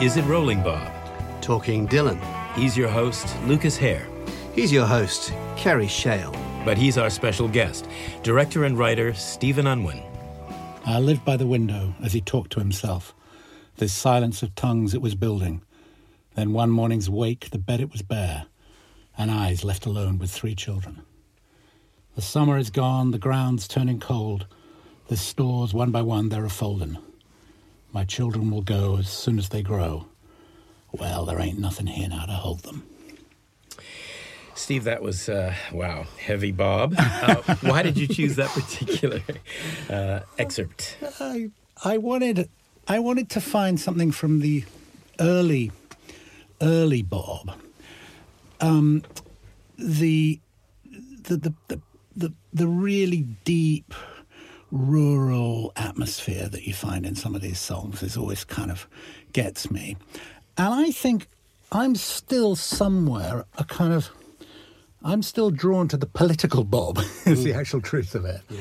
Is It Rolling, Bob? Talking Dylan. He's your host, Lucas Hare. He's your host, Carrie Shale. But he's our special guest, director and writer Stephen Unwin. I lived by the window as he talked to himself, this silence of tongues it was building. Then one morning's wake, the bed it was bare, and eyes left alone with three children. The summer is gone, the ground's turning cold, the stores one by one they're a-foldin'. My children will go as soon as they grow. Well, there ain't nothing here now to hold them. Steve, that was, wow, heavy Bob. Why did you choose that particular excerpt? I wanted to find something from the early Bob. The really deep rural atmosphere that you find in some of these songs is always kind of gets me. And I think I'm still somewhere I'm still drawn to the political Bob, is the actual truth of it. Yeah.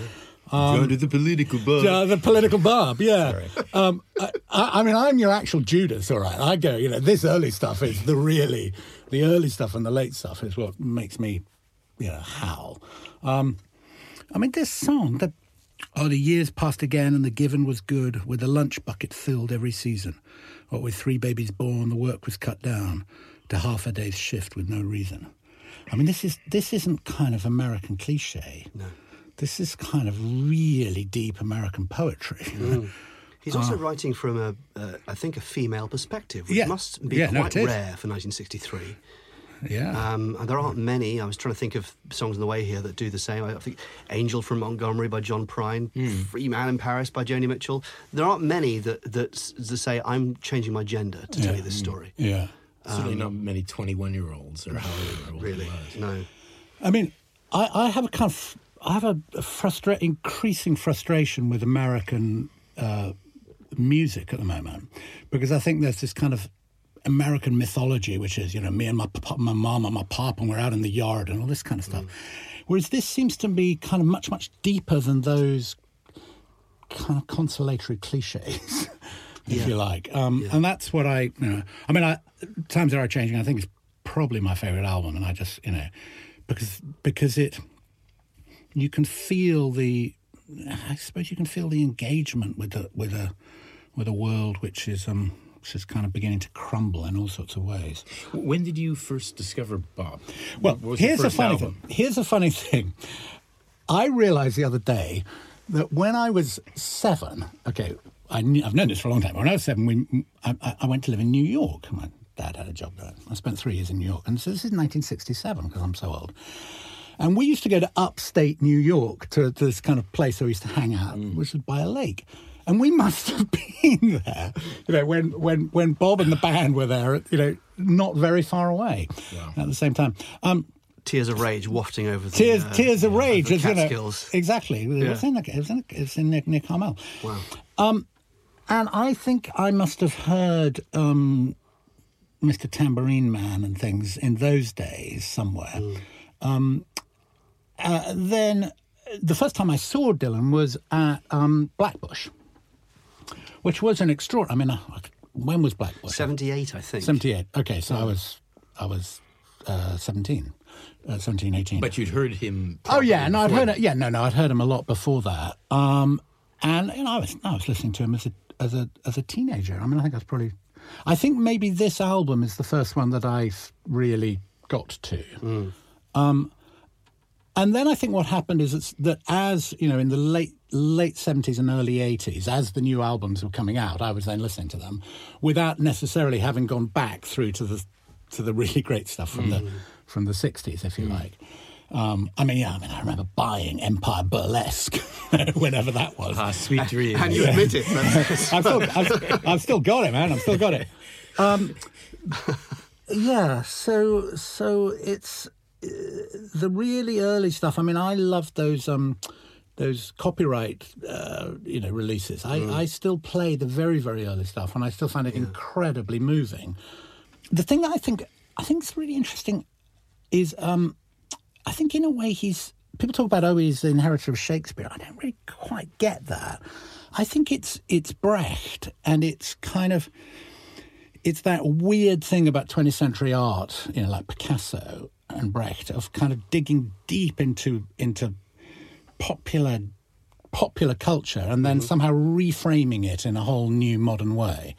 Drawn to the political Bob. The political Bob, yeah. I mean, I'm your actual Judas, all right. I go, this early stuff is the early stuff and the late stuff is what makes me, howl. This song, the years passed again and the given was good, with the lunch bucket filled every season. What with 3 babies born, the work was cut down to half a day's shift with no reason. This isn't kind of American cliche. No. This is kind of really deep American poetry. Mm. He's also writing from a female perspective, which must be quite rare for 1963. Yeah. And there aren't many. I was trying to think of songs on the way here that do the same. I think Angel from Montgomery by John Prine, Free Man in Paris by Joni Mitchell. There aren't many that say, I'm changing my gender to tell you this story. Yeah. Certainly not many 21-year-olds or however. Really, no. I have increasing frustration with American music at the moment, because I think there's this kind of American mythology, which is, me and my mom and my pop, and we're out in the yard and all this kind of stuff. Whereas this seems to be kind of much, much deeper than those kind of consolatory cliches, if you like. And that's what Times That Are Changing, I think, is probably my favourite album, and I just, because it, you can feel the engagement with a world which is kind of beginning to crumble in all sorts of ways. When did you first discover Bob? Well, here's a funny thing. I realised the other day that when I was 7, I've known this for a long time. When I was 7, I went to live in New York. My dad had a job there. I spent 3 years in New York. And so this is 1967, because I'm so old. And we used to go to upstate New York to this kind of place where we used to hang out, which was by a lake. And we must have been there, when Bob and the band were there, not very far away at the same time. Tears of Rage wafting over the Tears of Rage, over the Catskills. Exactly. Yeah. It was in near Carmel. Wow. And I think I must have heard Mr. Tambourine Man and things in those days somewhere. Then the first time I saw Dylan was at Blackbushe, which was an extraordinary... when was Blackbushe? 78, I think. 78. Okay, so I was 17, 18. But you'd heard him... I'd heard him a lot before that. I was listening to him as a teenager. I think maybe this album is the first one that I really got to. Mm. And then I think what happened is that in the late 70s and early 80s, as the new albums were coming out, I was then listening to them without necessarily having gone back through to the really great stuff from the 60s, if you like. I remember buying Empire Burlesque, whenever that was. Ah, sweet dream. And you admit it. I've still got it, man. I've still got it. So it's the really early stuff. I loved those copyright, releases. I still play the very, very early stuff, and I still find it incredibly moving. The thing that I think is really interesting is... I think in a way people talk about, he's the inheritor of Shakespeare. I don't really quite get that. I think it's Brecht, and it's kind of, it's that weird thing about 20th century art, you know, like Picasso and Brecht, of kind of digging deep into popular culture and then somehow reframing it in a whole new modern way,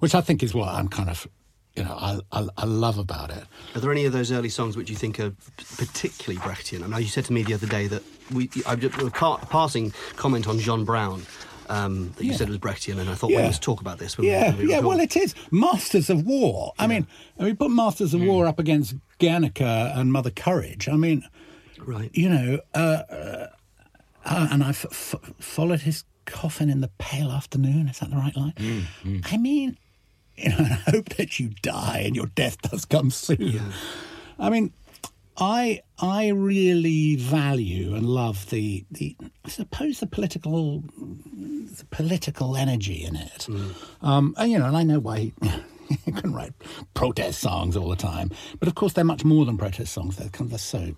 which I think is what I'm kind of, you know, I love about it. Are there any of those early songs which you think are particularly Brechtian? I mean, you said to me the other day that a passing comment on John Brown that you said was Brechtian, and I thought, well, let's talk about this. Well, it is. Masters of War. I mean, we put Masters of War up against Guernica and Mother Courage. I mean, right. You know, and I followed his coffin in the pale afternoon. Is that the right line? I mean, you know, and I hope that you die and your death does come soon. Yeah. I mean, I really value and love the political energy in it. And, you know, and I know why he can write protest songs all the time. But, of course, they're much more than protest songs. They're so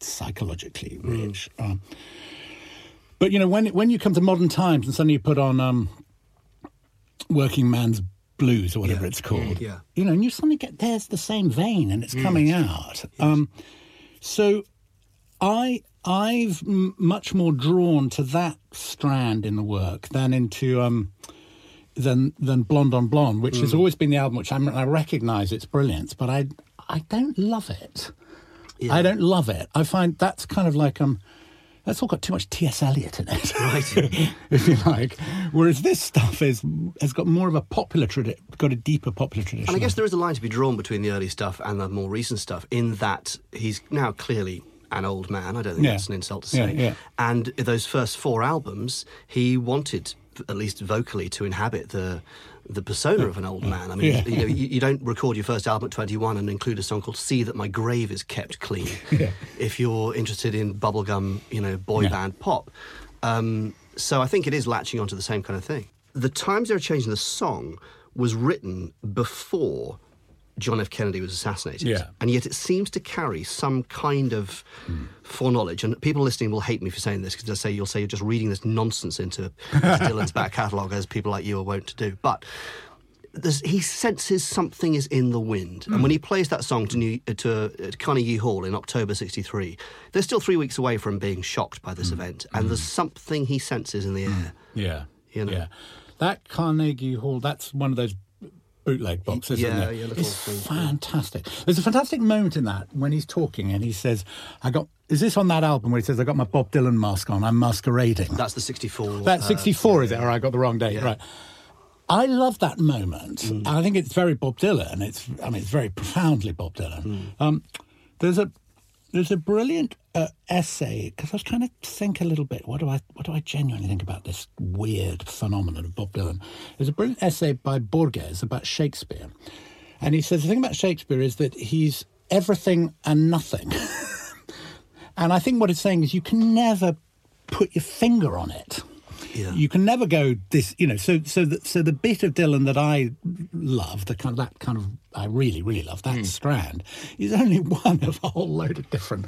psychologically rich. But, you know, when you come to modern times and suddenly you put on... Working Man's Blues or whatever it's called. Yeah. You know, and you suddenly get, there's the same vein and it's coming out. Yes. So I've much more drawn to that strand in the work than into than Blonde on Blonde, which has always been the album which I recognise its brilliance, but I don't love it. Yeah. I don't love it. I find that's kind of like... That's all got too much T.S. Eliot in it, right? If you like. Whereas this stuff has got more of a popular tradition, got a deeper popular tradition. And I guess there is a line to be drawn between the early stuff and the more recent stuff, in that he's now clearly an old man. I don't think that's an insult to say. Yeah. And those first four albums, he wanted, at least vocally, to inhabit the persona of an old man. I mean, you know, you don't record your first album at 21 and include a song called See That My Grave Is Kept Clean if you're interested in bubblegum, you know, boy band pop. So I think it is latching onto the same kind of thing. The Times They Were Changing the Song was written before John F. Kennedy was assassinated. Yeah. And yet it seems to carry some kind of foreknowledge. And people listening will hate me for saying this, because you'll say you're just reading this nonsense into Dylan's back catalogue, as people like you are wont to do. But he senses something is in the wind. And when he plays that song to Carnegie Hall in October 1963, they're still 3 weeks away from being shocked by this event. And there's something he senses in the air. Yeah. You know? Yeah. That Carnegie Hall, that's one of those bootleg boxes, isn't it? Yeah, it's fantastic. There's a fantastic moment in that when he's talking and he says, is this on that album where he says, I got my Bob Dylan mask on, I'm masquerading? That's the 1964. That's 1964, is it? Or I got the wrong date, right. I love that moment. I think it's very Bob Dylan. It's very profoundly Bob Dylan. There's a brilliant essay, because I was trying to think a little bit, what do I genuinely think about this weird phenomenon of Bob Dylan? There's a brilliant essay by Borges about Shakespeare. And he says, the thing about Shakespeare is that he's everything and nothing. And I think what it's saying is you can never put your finger on it. Yeah. You can never go this, you know, so the bit of Dylan that I love, I really, really love that strand, is only one of a whole load of different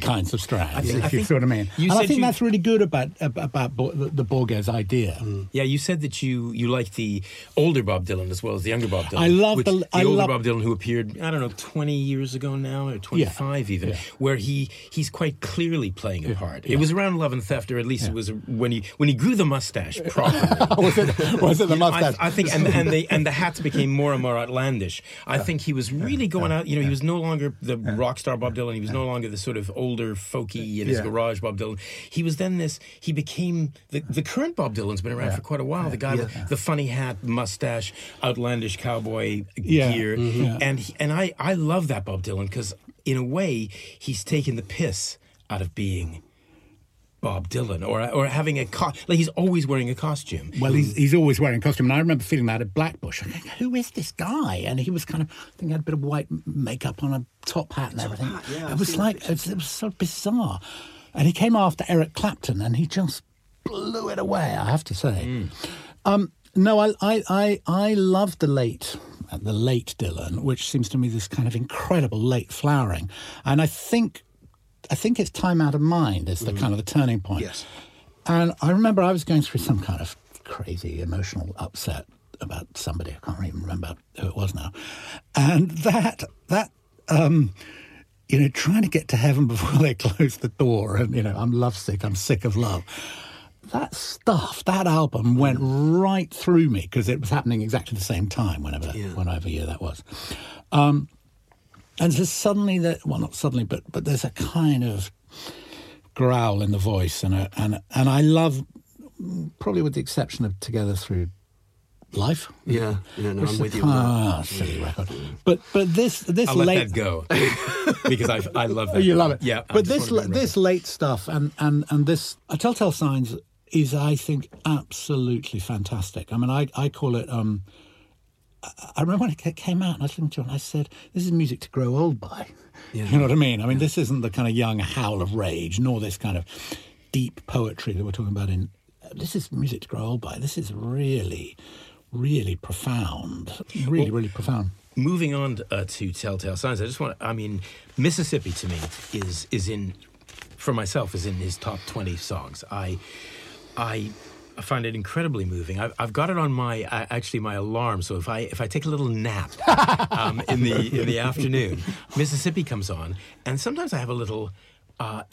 kinds of strands, if you see what I mean. And I think that's really good about the Borges idea. Yeah, you said that you like the older Bob Dylan as well as the younger Bob Dylan. I love the older Bob Dylan, who appeared, I don't know, 20 years ago now, or 25 even, where he's quite clearly playing a part. Yeah. It was around Love and Theft, or at least it was when he grew the mustache properly. Was it the mustache? I think, and the hats became more and more outlandish. I think he was really going out, you know, he was no longer the rock star Bob Dylan, he was no longer the sort of older, folky, in his garage Bob Dylan. He was then he became, the current Bob Dylan's been around for quite a while, the guy with the funny hat, mustache, outlandish cowboy gear, and I love that Bob Dylan, because in a way, he's taken the piss out of being Bob Dylan, or having a like he's always wearing a costume. Well, he's always wearing a costume, and I remember feeling that at Blackbushe. I'm like, who is this guy? And he was kind of, I think, he had a bit of white makeup on, a top hat and everything. It was like it was so bizarre. And he came after Eric Clapton, and he just blew it away, I have to say. I love the late Dylan, which seems to me this kind of incredible late flowering, and I think it's Time Out of Mind is the kind of the turning point. Yes. And I remember I was going through some kind of crazy emotional upset about somebody. I can't even remember who it was now. And that trying to get to heaven before they close the door, and, you know, I'm lovesick, I'm sick of love. That stuff, that album went right through me because it was happening exactly the same time, whenever year that was. And so suddenly, not suddenly, but there's a kind of growl in the voice, and I love, probably with the exception of Together Through Life. Yeah, no, I'm with you. Silly record. But this I'll late, let that go because I love that. You love it, yeah. But this late stuff and this Telltale Signs is, I think, absolutely fantastic. I mean, I call it. I remember when it came out and I was listening to it and I said, this is music to grow old by. Yeah. You know what I mean? I mean, this isn't the kind of young howl of rage, nor this kind of deep poetry that we're talking about in... This is music to grow old by. This is really, really profound. Really profound. Moving on to Telltale Signs, I just want to... I mean, Mississippi to me is in his top 20 songs. I find it incredibly moving. I've got it on my alarm. So if I take a little nap in the afternoon, Mississippi comes on, and sometimes I have a little, I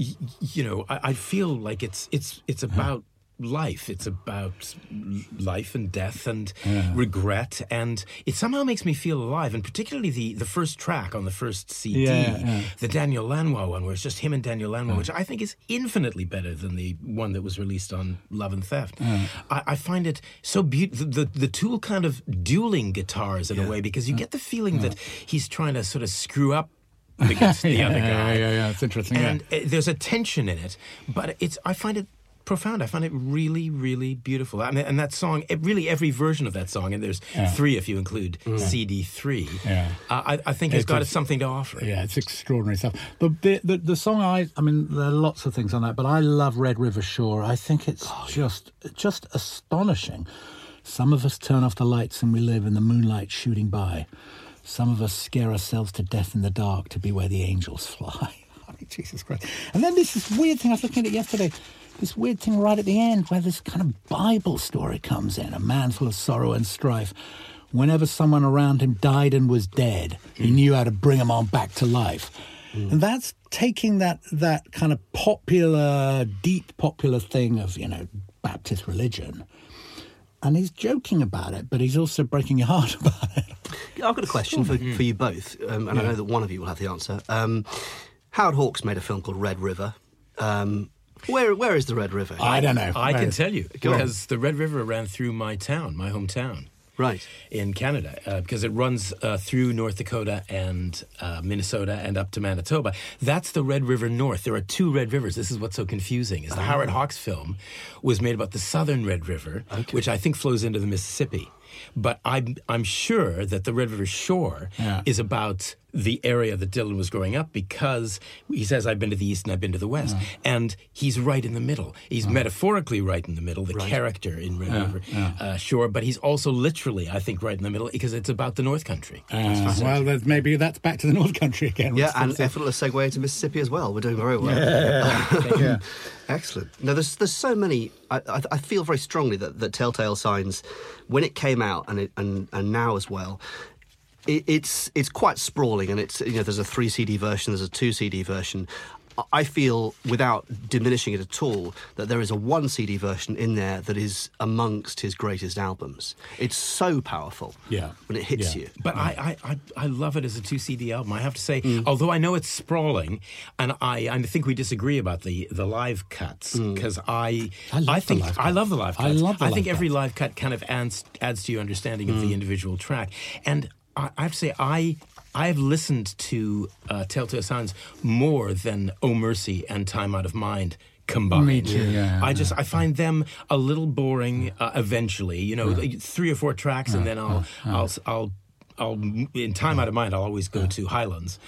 feel like it's about life. It's about life and death and regret, and it somehow makes me feel alive. And particularly the first track on the first CD, the Daniel Lanois one, where it's just him and Daniel Lanois, which I think is infinitely better than the one that was released on Love and Theft. I find it so beautiful. The Tool kind of dueling guitars in a way, because you get the feeling that he's trying to sort of screw up against the other guy. Yeah, it's interesting. And there's a tension in it, but I find it profound. I find it really, really beautiful. I mean, and that song, really every version of that song, and there's three if you include CD3, I think it's got something to offer. Yeah, it's extraordinary stuff. But the song, I mean, there are lots of things on that, but I love Red River Shore. I think it's just astonishing. Some of us turn off the lights and we live in the moonlight shooting by. Some of us scare ourselves to death in the dark to be where the angels fly. I mean, Jesus Christ. And then there's this weird thing, I was looking at it yesterday, this weird thing right at the end where this kind of Bible story comes in, a man full of sorrow and strife. Whenever someone around him died and was dead, he knew how to bring them on back to life. And that's taking that kind of deep popular thing of, you know, Baptist religion. And he's joking about it, but he's also breaking your heart about it. I've got a question for you both, and I know that one of you will have the answer. Howard Hawks made a film called Red River. Where is the Red River? I don't know. I can tell you, because the Red River ran through my town, my hometown. Right. In Canada, because it runs through North Dakota and Minnesota and up to Manitoba. That's the Red River North. There are two Red Rivers. This is what's so confusing, is the Howard Hawks film was made about the southern Red River, which I think flows into the Mississippi. But I'm sure that the Red River Shore is about the area that Dylan was growing up, because he says, I've been to the east and I've been to the west. And he's right in the middle. He's metaphorically right in the middle, the character in Red River Shore, but he's also literally, I think, right in the middle, because it's about the North Country. Well, maybe that's back to the North Country again. Yeah, and effortless segue into Mississippi as well. We're doing very well. Yeah. Excellent. Now, there's so many... I feel very strongly that Telltale Signs, when it came out and now as well, it's quite sprawling, and it's, you know, there's a 3 CD version, there's a 2 CD version. I feel, without diminishing it at all, that there is a 1 CD version in there that is amongst his greatest albums. It's so powerful when it hits you. But I love it as a 2 CD album, I have to say. Although I know it's sprawling, and I think we disagree about the live cuts, because I love the live cuts. I think every live cut kind of adds to your understanding of the individual track. And I have to say, I've listened to Telltale Signs more than Oh Mercy and Time Out of Mind combined. Me too, I find them a little boring eventually. You know, 3 or 4 tracks, and then I'll in Time Out of Mind, I'll always go to Highlands,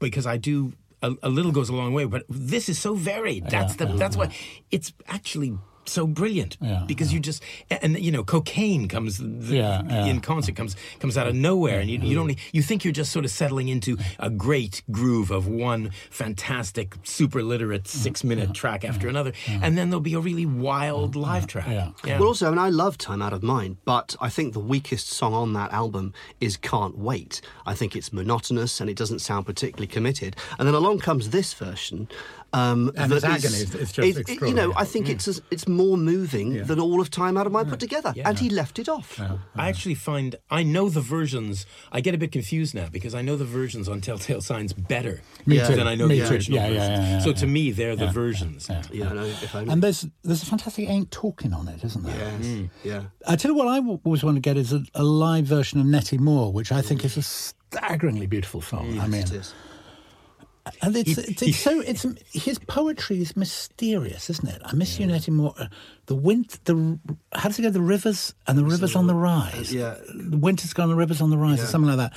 because I do a little goes a long way. But this is so varied. That's why it's actually so brilliant, because you just, and you know, cocaine comes in concert, comes out of nowhere, and you think you're just sort of settling into a great groove of one fantastic, super literate 6-minute track after another, and then there'll be a really wild live track. Well, also, I mean, I love Time Out of Mind, but I think the weakest song on that album is Can't Wait. I think it's monotonous and it doesn't sound particularly committed. And then along comes this version. And it's agony. It's just extraordinary. You know, I think it's more moving than all of Time Out of Mind put together. And he left it off. I actually find, I know the versions, I get a bit confused now because I know the versions on Telltale Signs better than I know the original versions. So to me, they're the versions. And there's a fantastic Ain't Talking on it, isn't there? I tell you what I always want to get is a live version of Nettie Moore, which I think is a staggeringly beautiful song. Yes, I mean, it is. And it's his poetry is mysterious, isn't it? I miss you, Nettie Moore. The wind, how does it go? The rivers and the rivers on the rise. The winter's gone, the rivers on the rise, or something like that.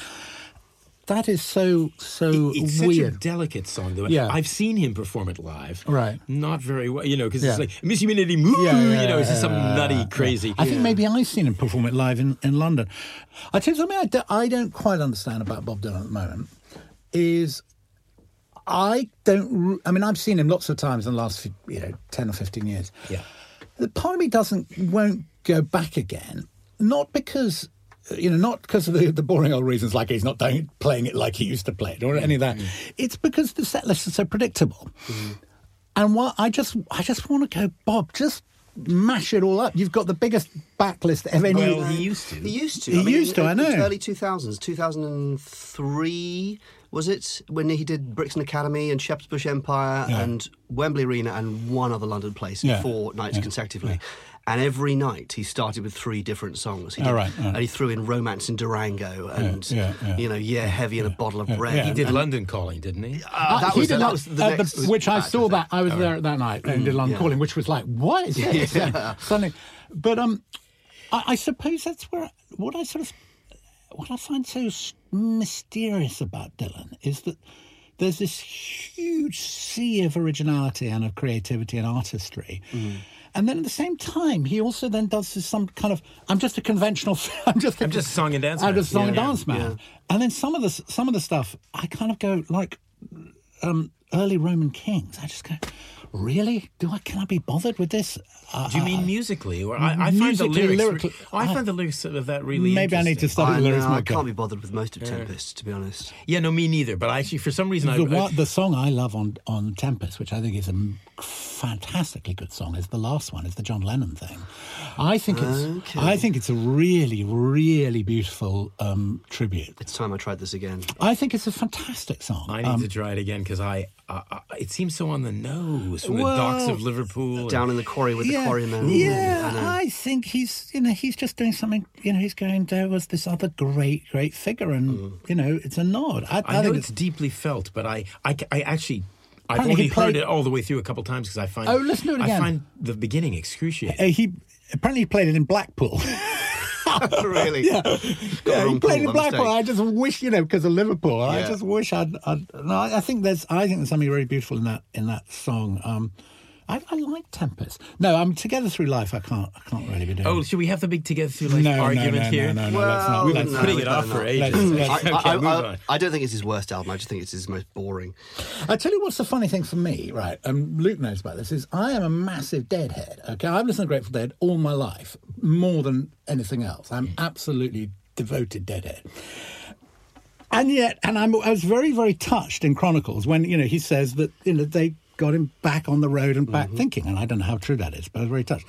That is so it's weird. Such a delicate song, though. Yeah. I've seen him perform it live. Right. Not very well, you know, because it's like, Miss Humanity, moo, you know, it's just something nutty, crazy. I think maybe I've seen him perform it live in London. I tell you something I don't quite understand about Bob Dylan at the moment is... I've seen him lots of times in the last, 10 or 15 years. Yeah. Part of me won't go back again, not because of the boring old reasons, like he's not playing it like he used to play it or any of that. It's because the set list is so predictable. And while I just want to go, Bob, just mash it all up. You've got the biggest backlist ever. Well, he used to. I know. Early 2000s, 2003... was it when he did Brixton Academy and Shepherd's Bush Empire and Wembley Arena and one other London place 4 nights consecutively? And every night he started with 3 different songs. He did, and he threw in Romance in Durango and, Heavy and a Bottle of Red. He did London Calling, didn't he? Which I saw that. I was there at that night and did London Calling, which was like, what is this? Suddenly. But I suppose that's where what I find so mysterious about Dylan is that there's this huge sea of originality and of creativity and artistry. And then at the same time, he also then does some kind of, I'm just song and dance man. And then some of the stuff, I kind of go, like early Roman kings, I just go... Really? Can I be bothered with this? Do you mean musically? Or I find the lyrics of that really interesting. Maybe I need to study lyrics. I can't be bothered with most of Tempest, to be honest. Yeah, no, me neither. But I actually, for some reason... The song I love on Tempest, which I think is a fantastically good song, is the last one, is the John Lennon thing. I think it's a really, really beautiful tribute. It's time I tried this again. I think it's a fantastic song. I need to try it again, because it seems so on the nose. From the docks of Liverpool, down in the quarry with the quarrymen. I think he's just doing something. You know, he's going, there was this other great figure, and it's a nod. I know it's deeply felt, but I actually. I've only heard it all the way through a couple of times because I find. Oh, listen to it again. I find the beginning excruciating. He apparently played it in Blackpool. Really? He played in Blackpool. I just wish, because of Liverpool. Yeah. I just wish I think there's something very beautiful in that song. I like Tempest. No, Together Through Life. I can't really be doing. Oh, should we have the big Together Through Life argument here? No, well, we've been putting it off for ages. I don't think it's his worst album. I just think it's his most boring. I tell you what's the funny thing for me, right? And Luke knows about this. Is I am a massive Deadhead. Okay, I've listened to Grateful Dead all my life, more than anything else. I'm absolutely devoted Deadhead. And yet, I was very, very touched in Chronicles when he says that they. Got him back on the road and back thinking, and I don't know how true that is, but I was very touched.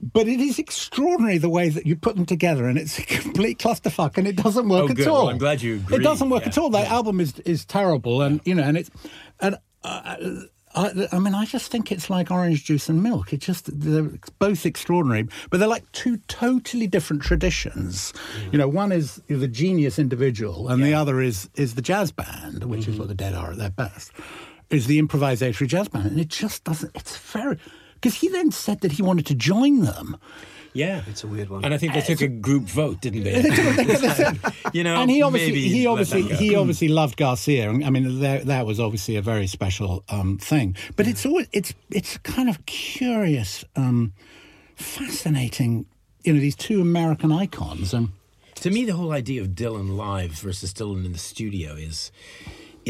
But it is extraordinary the way that you put them together, and it's a complete clusterfuck, and it doesn't work at all. Well, I'm glad you agree. It doesn't work at all. That album is terrible, and I just think it's like orange juice and milk. It's just they're both extraordinary, but they're like two totally different traditions. One is the genius individual, and the other is the jazz band, which is what the Dead are at their best. Is the improvisatory jazz band, and it just doesn't... It's very... Because he then said that he wanted to join them. Yeah, it's a weird one. And I think they took a group vote, didn't they? You know, and he obviously loved Garcia. I mean, that was obviously a very special thing. But it's always it's kind of curious, fascinating. You know, these two American icons. To me, the whole idea of Dylan live versus Dylan in the studio is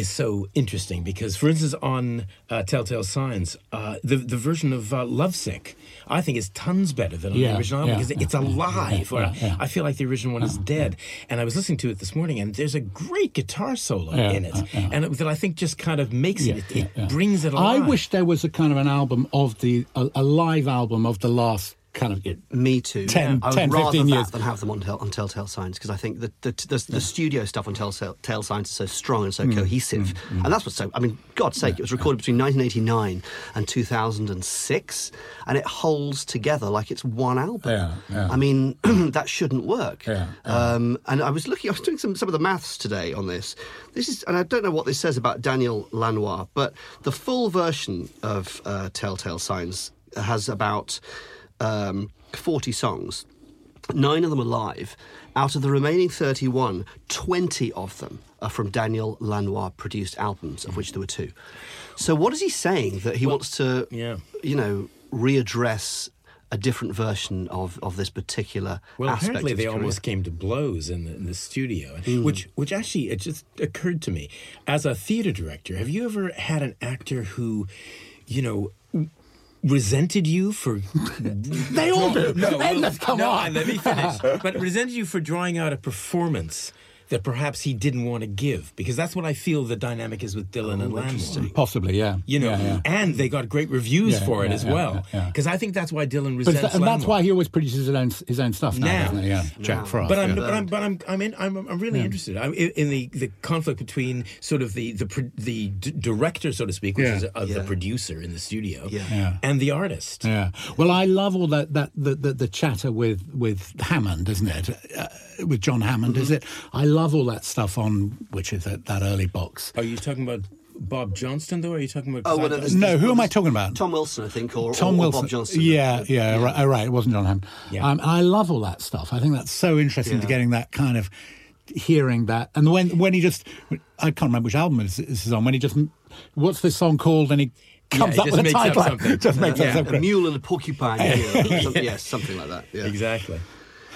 so interesting because, for instance, on Telltale Signs, the version of Lovesick, I think is tons better than the original album because it's alive. I feel like the original one is dead. And I was listening to it this morning, and there's a great guitar solo in it, and that I think just kind of makes it brings it alive. I wish there was a kind of an album of a live album of the last kind of 10, 15 years than have them on Telltale Signs, because I think the studio stuff on Telltale Signs is so strong and so cohesive, and that's what's so, I mean, God's sake, it was recorded between 1989 and 2006, and it holds together like it's one album. I mean, that shouldn't work. And I was doing some of the maths today on this is, and I don't know what this says about Daniel Lanois, but the full version of Telltale Signs has about 40 songs. 9 of them are live. Out of the remaining 31, 20 of them are from Daniel Lanois-produced albums, of which there were 2. So what is he saying? That he wants to, readdress a different version of this particular aspect. Apparently they almost came to blows in the studio, which actually, it just occurred to me. As a theatre director, have you ever had an actor who, resented you for... They all do. Let me finish. But resented you for drawing out a performance that perhaps he didn't want to give, because that's what I feel the dynamic is with Dylan and Lanois. Possibly, yeah. And they got great reviews for it as well. Because I think that's why Dylan resents Lanois. And that's why he always produces his own stuff now, doesn't he? Yeah. Jack Frost. But I'm really interested in the conflict between sort of the director, so to speak, which is the producer in the studio, and the artist. Yeah. Well, I love all that the chatter with Hammond, isn't it? With John Hammond, is it? I love all that stuff on, which is that early box. Are you talking about Bob Johnston, though? Or are you talking about... who am I talking about? Tom Wilson, I think, or Bob Johnston. Right. It wasn't John Hammond. Yeah. I love all that stuff. I think that's so interesting to getting that kind of... hearing that. And when he just... I can't remember which album this is on, when he just... What's this song called? And he... comes up with a title. Just makes up something. A mule and a porcupine. Something like that. Yeah. Exactly.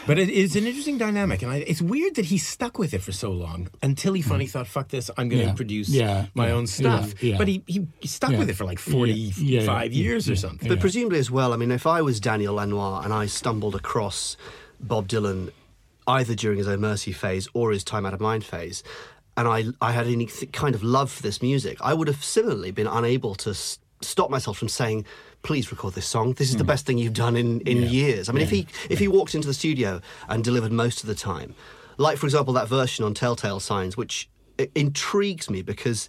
But it is an interesting dynamic, and it's weird that he stuck with it for so long until he finally thought, fuck this, I'm going to produce my own stuff. Yeah. But he stuck with it for like 45 years or something. But presumably as well, I mean, if I was Daniel Lanois and I stumbled across Bob Dylan either during his Own Mercy phase or his Time Out of Mind phase, and I had any kind of love for this music, I would have similarly been unable to stop myself from saying, please record this song. This is the best thing you've done in years. I mean, if he walked into the studio and delivered most of the time, like, for example, that version on Telltale Signs, which intrigues me, because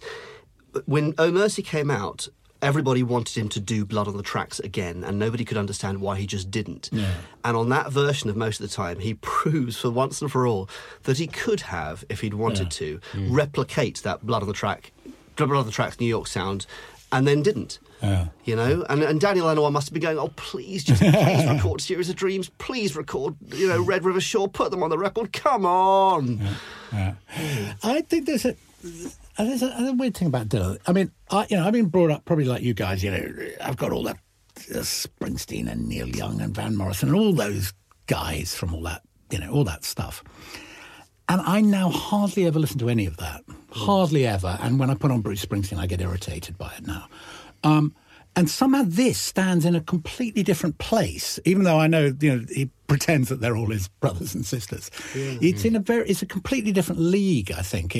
when Oh Mercy came out, everybody wanted him to do Blood on the Tracks again, and nobody could understand why he just didn't. Yeah. And on that version of Most of the Time, he proves for once and for all that he could have, if he'd wanted to, replicate that Blood on the Tracks New York sound, and then didn't. Yeah. You know, and Daniel Lanois must have been going, oh, please record Series of Dreams, please record, Red River Shore, put them on the record, come on. Yeah. Yeah. I think there's a weird thing about Dylan. I mean, I've been brought up probably like you guys. I've got all that Springsteen and Neil Young and Van Morrison and all those guys from all that, all that stuff. And I now hardly ever listen to any of that. Hardly ever. And when I put on Bruce Springsteen, I get irritated by it now. And somehow this stands in a completely different place, even though I know, he pretends that they're all his brothers and sisters. Yeah. It's a completely different league, I think.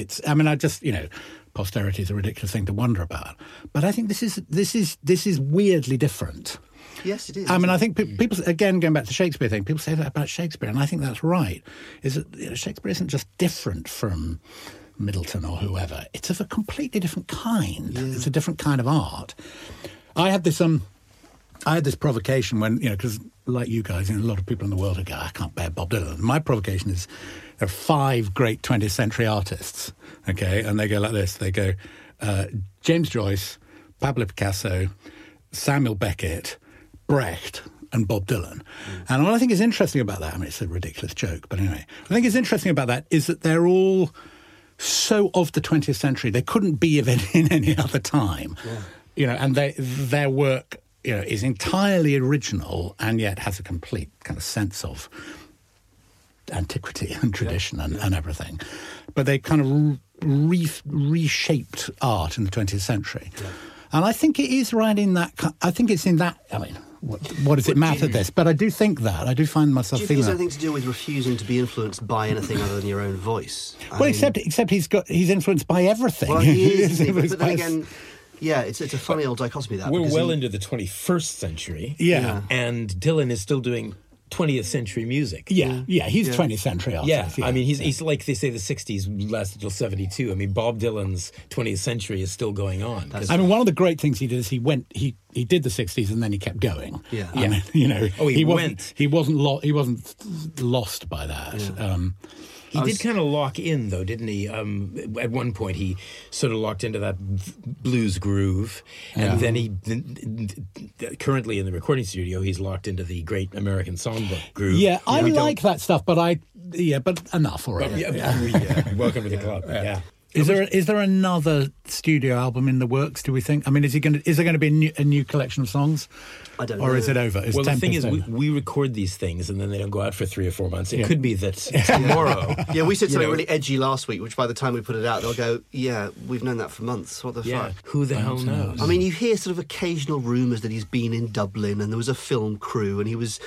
Posterity is a ridiculous thing to wonder about. But I think this is weirdly different. Yes, it is. I mean, I think people, again, going back to the Shakespeare thing, people say that about Shakespeare, and I think that's right, is that Shakespeare isn't just different from Middleton or whoever. It's of a completely different kind. Yeah. It's a different kind of art. I had this provocation when, because like you guys, a lot of people in the world are going, I can't bear Bob Dylan. My provocation is there are 5 great 20th century artists, okay? And they go like this. They go, James Joyce, Pablo Picasso, Samuel Beckett, Brecht, and Bob Dylan. And what I think is interesting about that, I mean, it's a ridiculous joke, but anyway, I think is interesting about that is that they're all so of the 20th century. They couldn't be of in any other time, you know, and their work, you know, is entirely original and yet has a complete kind of sense of antiquity and tradition and everything. But they kind of reshaped art in the 20th century. And I think it is right in that, I think it's in that, I mean, what does it matter this? But I do think that. I do find myself feeling that. Do you think it's anything to do with refusing to be influenced by anything other than your own voice? Well, except he's influenced by everything. Well, he is, but then again, yeah, it's a funny old dichotomy that. We're well into the 21st century. Yeah. And Dylan is still doing 20th century music. He's 20th century artist. I mean, he's like they say the 60s lasted till 72. I mean, Bob Dylan's 20th century is still going on. I mean, one of the great things he did is he did the 60s and then he kept going. I mean, you know, he wasn't lost by that. He did kind of lock in, though, didn't he? At one point, he sort of locked into that blues groove, and then currently in the recording studio, he's locked into the great American songbook groove. Yeah, I like that stuff, but enough already. Welcome to the club. Yeah. Is there another studio album in the works, do we think? I mean, is there going to be a new collection of songs? I don't know. Or is it over? Well, the thing is, we record these things and then they don't go out for 3 or 4 months. It could be that tomorrow... Yeah, we said something really edgy last week, which by the time we put it out, they'll go, yeah, we've known that for months. What the fuck? Who the hell knows? I mean, you hear sort of occasional rumours that he's been in Dublin and there was a film crew and he was...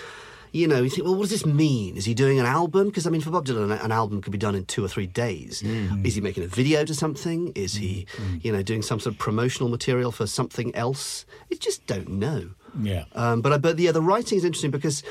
You know, you think, well, what does this mean? Is he doing an album? Because, I mean, for Bob Dylan, an album could be done in 2 or 3 days. Is he making a video to something? Is he, you know, doing some sort of promotional material for something else? You just don't know. Yeah. But the writing is interesting because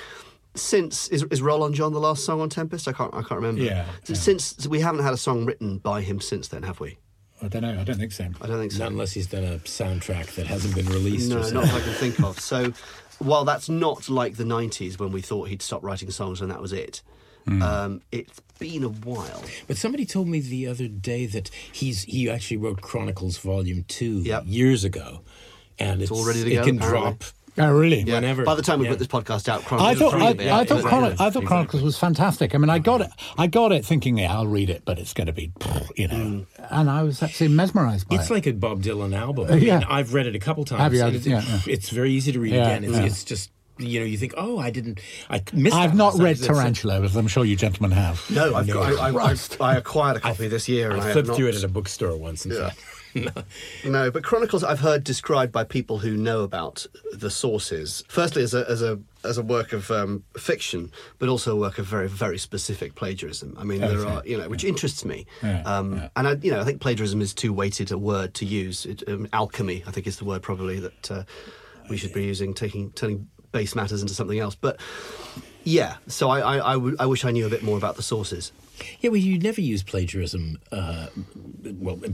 since... Is Roll on John the last song on Tempest? I can't remember. Yeah. Since we haven't had a song written by him since then, have we? I don't know. I don't think so. Not unless he's done a soundtrack that hasn't been released. No, not that I can think of. So... While that's not like the 90s when we thought he'd stopped writing songs and that was it, it's been a while. But somebody told me the other day that he actually wrote Chronicles Volume 2 years ago. And it's all ready to go. It can drop... Oh, really? Yeah. Whenever. By the time we put this podcast out, I thought Chronicles was fantastic. I mean, I got it thinking, I'll read it, but it's going to be, you know. And I was actually mesmerised by it. It's like a Bob Dylan album. I mean, I've read it a couple times. Have you? It's very easy to read again. It's just... You know, you think, I've not read Tarantula, as I'm sure you gentlemen have. No, I acquired a copy this year. I flipped through it at a bookstore once and said, no. But Chronicles I've heard described by people who know about the sources. Firstly, as a work of fiction, but also a work of very, very specific plagiarism. I mean, there are, you know, which interests me. And, I think plagiarism is too weighted a word to use. Alchemy, I think, is the word probably that we should be using, turning base matters into something else. But so I wish I knew a bit more about the sources. Yeah, well, you never used plagiarism,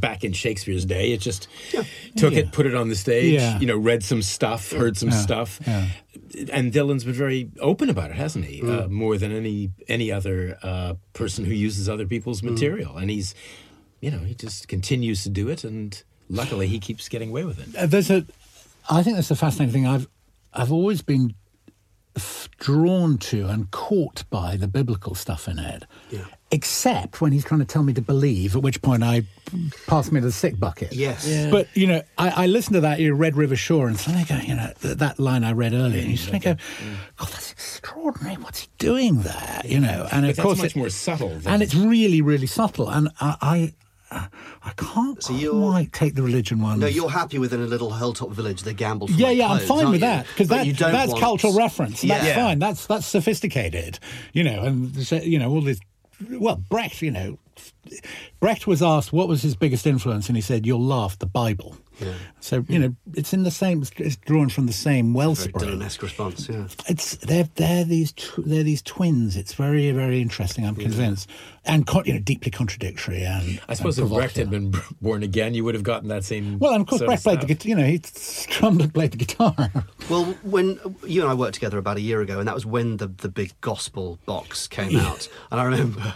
back in Shakespeare's day. It just took it, put it on the stage, read some stuff, heard some stuff. Yeah. And Dylan's been very open about it, hasn't he? More than any other person who uses other people's material. And he's, he just continues to do it, and luckily he keeps getting away with it. I think that's a fascinating thing. I've always been drawn to and caught by the biblical stuff in it, except when he's trying to tell me to believe, at which point I pass me to the sick bucket. Yes. Yeah. But, I listened to that, Red River Shore, and suddenly I go, that line I read earlier, and you suddenly go, God, that's extraordinary, what's he doing there, And but of course it's much more subtle. And it's really, really subtle, and I can't quite take the religion one. No, you're happy within a little hilltop village. They gamble for my clothes, I'm fine with that, because that's cultural reference. That's fine. That's sophisticated, and all this. Well, Brecht, Brecht was asked what was his biggest influence, and he said, "You'll laugh, the Bible." Yeah. So it's in the same. It's drawn from the same wellspring. Dylan-esque response. Yeah. It's they're these twins. It's very, very interesting. I'm convinced, and deeply contradictory. And I suppose if Brecht had been born again, you would have gotten that same. Well, and of course Brecht played the guitar. He strummed and played the guitar. Well, when you and I worked together about a year ago, and that was when the big gospel box came out, and I remember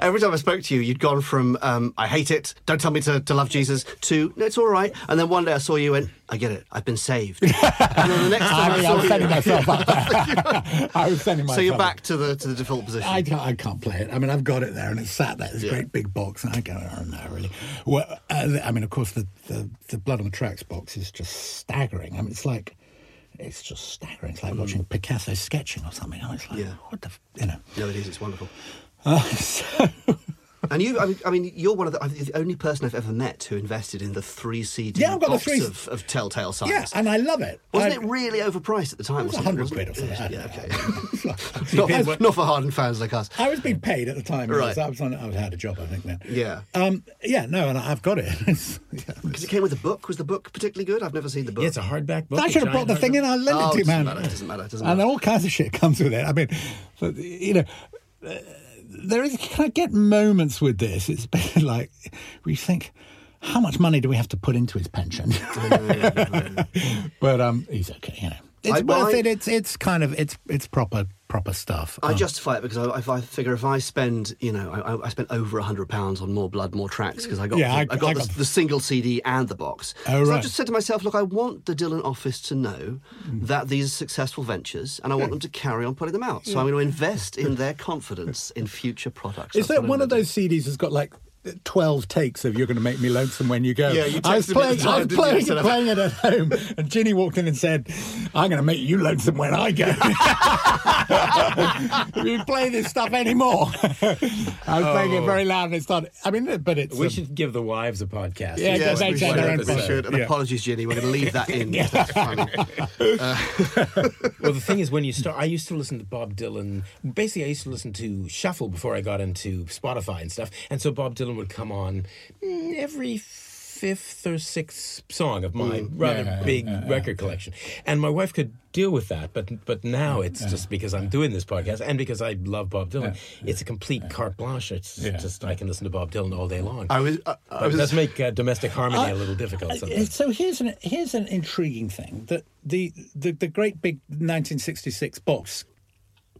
every time I spoke to you, you'd gone from I hate it, don't tell me to love Jesus to no. It's it's all right. And then one day I saw you and went, I get it, I've been saved. And then the next time I was setting myself up. I was setting myself up. So you're back to the default position. I can't play it. I mean, I've got it there and it's sat there. It's a great big box and I go, oh no, really. Well, I mean, of course, the Blood on the Tracks box is just staggering. I mean, it's just staggering. It's like watching Picasso sketching or something. And it's like, what the, you know. No, it is. It's wonderful. So... And you, I mean, you're one of the only person I've ever met who invested in the 3 CD box of Telltale Signs. Yeah, and I love it. Wasn't it really overpriced at the time? It was £100 or something. Yeah, okay. Not for hardened fans like us. I was being paid at the time. Right. I had a job, I think, then. Yeah. Yeah, no, and I've got it. Because it came with a book. Was the book particularly good? I've never seen the book. Yeah, it's a hardback book. I should have brought the thing in. I'll lend it to you, man. It doesn't matter. And all kinds of shit comes with it. I mean, you know... There is, can I get moments with this? It's like we think, how much money do we have to put into his pension? But he's okay, you know. It's worth it. It's kind of it's proper stuff. I justify it because I figure if I spend, you know, I spent over £100 on More Blood, More Tracks because I got the single CD and the box. Oh, so right. I just said to myself, look, I want the Dylan office to know that these are successful ventures and I want them to carry on putting them out. So I'm going to invest in their confidence in future products. Is that one of those CDs that's got like 12 takes of "You're Going to Make Me Lonesome When You Go"? Yeah, I was playing it at home, and Ginny walked in and said, "I'm going to make you lonesome when I go." You play this stuff anymore? I was playing it very loud, and it started. I mean, but it's. We should give the wives a podcast. Yeah, we should. And apologies, Ginny. We're going to leave that in. Yeah. That's funny. Well, the thing is, when you start, I used to listen to Bob Dylan. Basically, I used to listen to shuffle before I got into Spotify and stuff, and so Bob Dylan would come on every fifth or sixth song of my rather big record collection. And my wife could deal with that, but now it's just because I'm doing this podcast and because I love Bob Dylan. It's a complete carte blanche. It's just I can listen to Bob Dylan all day long. It does make domestic harmony a little difficult sometimes. So here's an intriguing thing, that the great big 1966 box,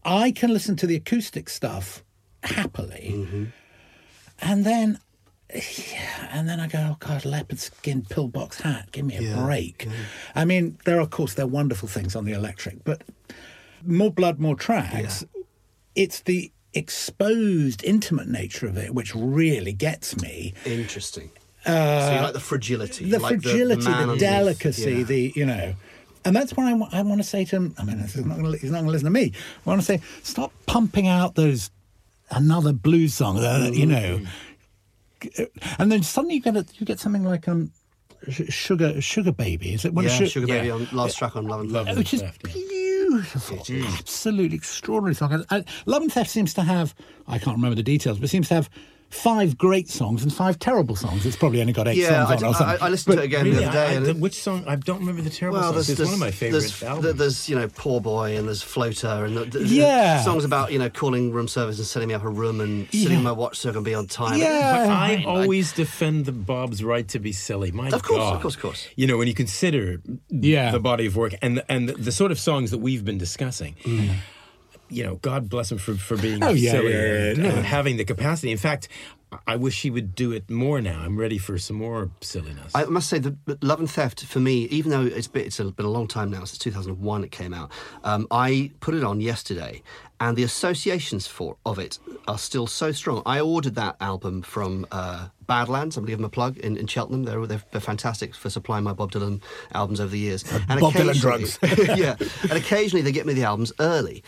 I can listen to the acoustic stuff happily, And then I go, oh God, leopard skin pillbox hat, give me a break. Yeah. I mean, of course, there are wonderful things on the electric, but More Blood, More Tracks, it's the exposed, intimate nature of it which really gets me. Interesting. So you like the fragility. The delicacy, the, you know... And that's why I want to say to him, I mean, he's not going to listen to me, I want to say, stop pumping out those... another blues song, you know, and then suddenly you get something like Sugar Baby. Is it one? Sugar Baby on last track on Love and Theft, which is beautiful, absolutely extraordinary song. Love and Theft seems to have, I can't remember the details, but seems to have 5 great songs and 5 terrible songs. It's probably only got 8 songs on or something. I listened to it again the other day. Which song? I don't remember the terrible songs. It's one of my favourite albums. There's, you know, Poor Boy and there's Floater and the songs about, you know, calling room service and setting me up a room and sitting on my watch so I can be on time. Yeah. I always defend the Bob's right to be silly. My God. Of course. You know, when you consider the body of work and the sort of songs that we've been discussing... Mm. You know, God bless him for being silly and having the capacity. In fact, I wish he would do it more now. I'm ready for some more silliness. I must say that Love and Theft, for me, even though it's been a long time now, since 2001 it came out, I put it on yesterday, and the associations of it are still so strong. I ordered that album from... Badlands, I'm going to give them a plug, in Cheltenham. They're fantastic for supplying my Bob Dylan albums over the years. And Bob Dylan drugs. And occasionally they get me the albums early.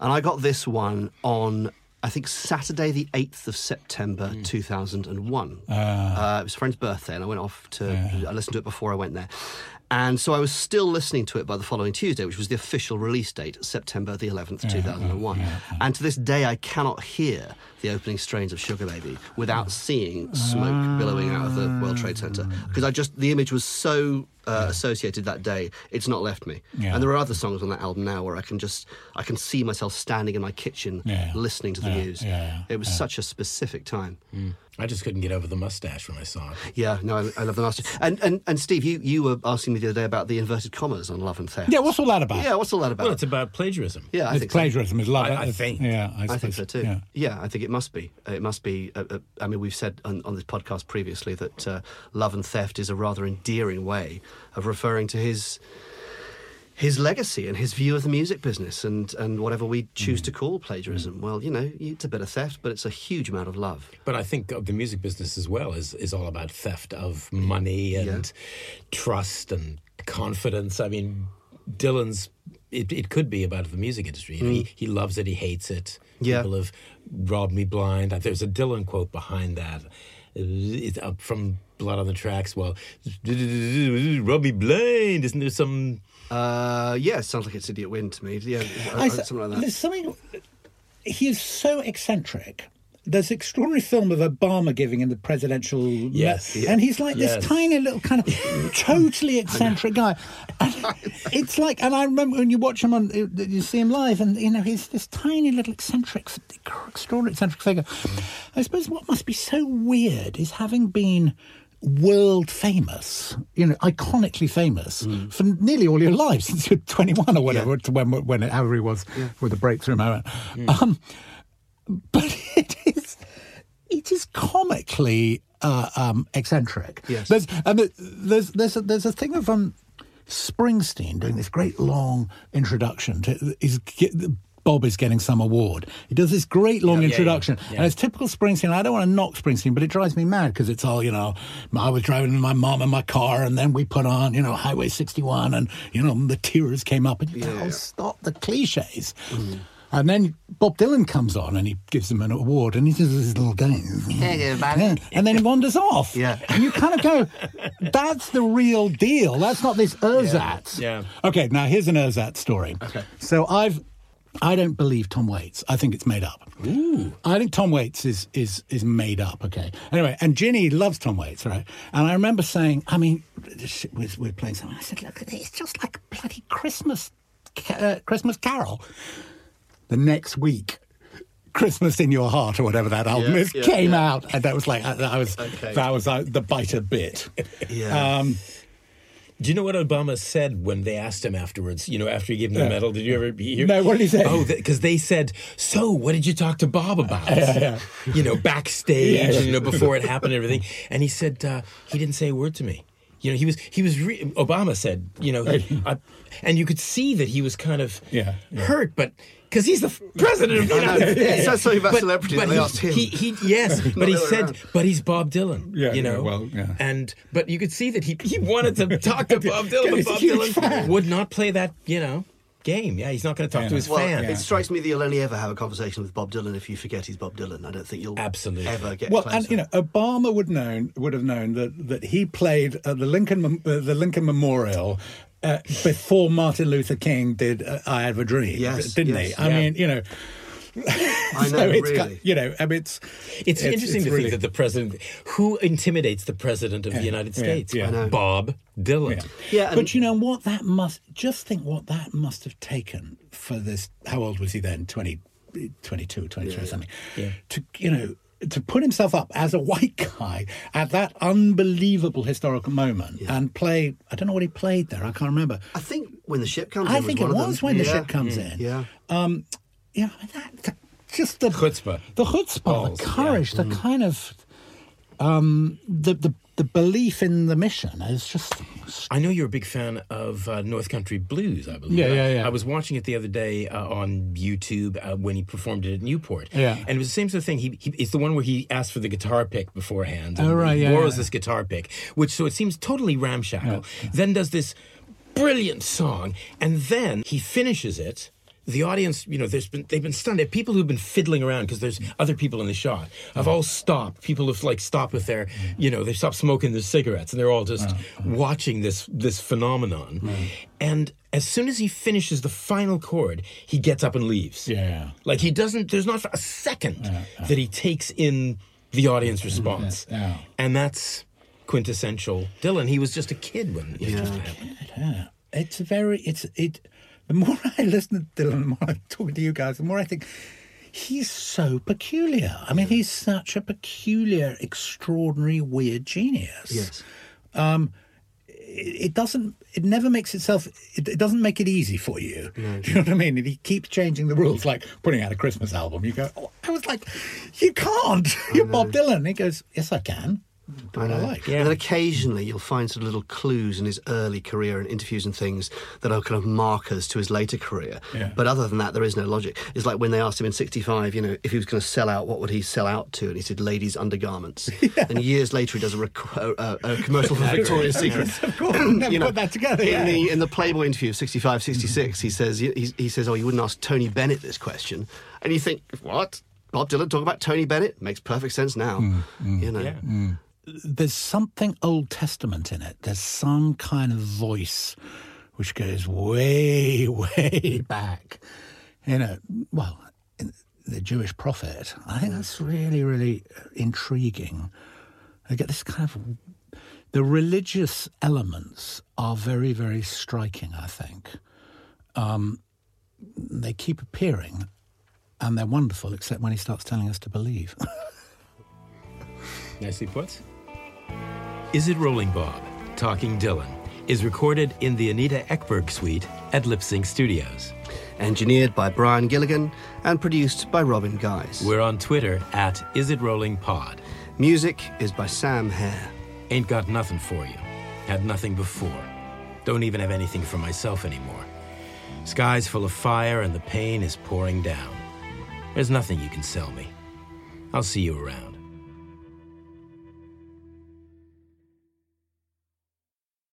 And I got this one on, I think, Saturday the 8th of September 2001. It was a friend's birthday and I went off to... I listened to it before I went there. And so I was still listening to it by the following Tuesday, which was the official release date, September the 11th, 2001. And to this day, I cannot hear the opening strains of Sugar Baby without seeing smoke billowing out of the World Trade Center. Because the image was so associated that day, it's not left me. Yeah. And there are other songs on that album now where I can see myself standing in my kitchen listening to the news. It was such a specific time. Mm. I just couldn't get over the mustache when I saw it. Yeah, no, I love the mustache. And Steve, you were asking me the other day about the inverted commas on Love and Theft. Yeah, what's all that about? Yeah, what's all that about? Well, it's about plagiarism. Yeah, I think plagiarism is love. I think. Yeah, I think so too. Yeah. I think it must be. It must be. I mean, we've said on this podcast previously that Love and Theft is a rather endearing way of referring to his legacy and his view of the music business and whatever we choose to call plagiarism. Well, you know, it's a bit of theft, but it's a huge amount of love. But I think the music business as well is all about theft of money and trust and confidence. I mean, Dylan's... It could be about the music industry. You know, he loves it, he hates it. Yeah. People have robbed me blind. There's a Dylan quote behind that. It's up from Blood on the Tracks. Well, rob me blind. Isn't there some... yeah, sounds like it's Idiot Wind to me. Yeah, something like that. There's something... He is so eccentric. There's an extraordinary film of Obama giving him the presidential... Yes. And he's like this tiny little kind of totally eccentric guy. And it's like... And I remember when you watch him on... You see him live and, you know, he's this tiny little extraordinary eccentric figure. I suppose what must be so weird is having been... world famous, you know, iconically famous for nearly all your life since you're 21 or whatever, when it, however he was with the breakthrough moment. But it is comically eccentric. Yes, there's a thing of Springsteen doing this great long introduction to his. Bob is getting some award. He does this great long introduction. Yeah. And it's typical Springsteen. I don't want to knock Springsteen, but it drives me mad because it's all, you know, I was driving my mom in my car and then we put on, you know, Highway 61 and, you know, the tears came up. And stop the cliches. And then Bob Dylan comes on and he gives him an award and he does this little game. And then he wanders off. Yeah. And you kind of go, that's the real deal. That's not this ersatz. Yeah. Okay, now here's an ersatz story. Okay. So I don't believe Tom Waits. I think it's made up. Ooh. I think Tom Waits is made up, okay? Anyway, and Ginny loves Tom Waits, right? And I remember saying, I mean, we're playing something. I said, look, it's just like a bloody Christmas Carol. The next week, Christmas in Your Heart or whatever that album is came out. And that was like, that was the biter bit. Yeah. Do you know what Obama said when they asked him afterwards, you know, after he gave him the medal? Did you ever hear? No, what did he say? Oh, because they said, so, what did you talk to Bob about? You know, backstage, you know, before it happened and everything. And he said, he didn't say a word to me. You know, Obama said, you know, and you could see that he was kind of hurt, but... Because he's the president of the United States. That's something about celebrity. But they asked him. But he said, but he's Bob Dylan. Yeah, you know. Yeah, well, yeah. And but you could see that he wanted to talk to Bob Dylan, but Bob Dylan would not play that, you know, game. Yeah, he's not going to talk to his fans. It strikes me that you'll only ever have a conversation with Bob Dylan if you forget he's Bob Dylan. I don't think you'll ever get. Well, and you know, Obama would have known that he played at the Lincoln Memorial. Before Martin Luther King did I Have a Dream, didn't he? I mean, you know... I know, so it's really. You know, I mean, it's interesting to really think that the president... Who intimidates the president of the United States? Yeah, yeah. Bob Dylan. Yeah. But you know what that must... Just think what that must have taken for this... How old was he then? 22, 23 or something. Yeah. To, you know... To put himself up as a white guy at that unbelievable historical moment and play... I don't know what he played there. I can't remember. I think When the Ship Comes In. I think it was When the Ship Comes In. Yeah. Yeah, that... Just the... Chutzpah. The chutzpah, balls, the courage, the kind of... The belief in the mission is just... I know you're a big fan of North Country Blues, I believe. Yeah. I was watching it the other day on YouTube when he performed it at Newport. Yeah. And it was the same sort of thing. It's the one where he asked for the guitar pick beforehand. Oh, right, yeah. Borrows this guitar pick, so it seems totally ramshackle. Yeah. Then does this brilliant song, and then he finishes it. The audience, you know, they've been stunned. There are people who've been fiddling around because there's other people in the shot. Have all stopped. People have stopped with their, you know, they've stopped smoking their cigarettes and they're all just watching this phenomenon. And as soon as he finishes the final chord, he gets up and leaves. Yeah. Like he doesn't. There's not a second that he takes in the audience response. Yeah. And that's quintessential Dylan. He was just a kid when it just happened. Yeah. It's very. The more I listen to Dylan, the more I'm talking to you guys, the more I think he's so peculiar. I mean, he's such a peculiar, extraordinary, weird genius. Yes. It doesn't. It never makes itself. It doesn't make it easy for you. No. Do you know what I mean? And he keeps changing the rules, like putting out a Christmas album. You go, oh, I was like, you can't. You're Bob Dylan. And he goes, yes, I can. Yeah. And then occasionally you'll find sort of little clues in his early career and interviews and things that are kind of markers to his later career. Yeah. But other than that, there is no logic. It's like when they asked him in '65, you know, if he was going to sell out, what would he sell out to? And he said, ladies' undergarments. Yeah. And years later, he does a commercial for Victoria's Secret. Yes, of course. Never put that together. Yeah. In the Playboy interview of '65, '66, he says, oh, you wouldn't ask Tony Bennett this question. And you think, what? Bob Dylan talking about Tony Bennett? Makes perfect sense now. You know. Yeah. There's something Old Testament in it. There's some kind of voice which goes way, way back. You know, well, the Jewish prophet. I think that's really, really intriguing. I get this kind of... The religious elements are very, very striking, I think. They keep appearing, and they're wonderful, except when he starts telling us to believe. Nicely put. Is It Rolling Bob? Talking Dylan is recorded in the Anita Ekberg Suite at Lip Sync Studios. Engineered by Brian Gilligan and produced by Robin Guise. We're on Twitter at Is It Rolling Pod. Music is by Sam Hare. Ain't got nothing for you. Had nothing before. Don't even have anything for myself anymore. Sky's full of fire and the pain is pouring down. There's nothing you can sell me. I'll see you around.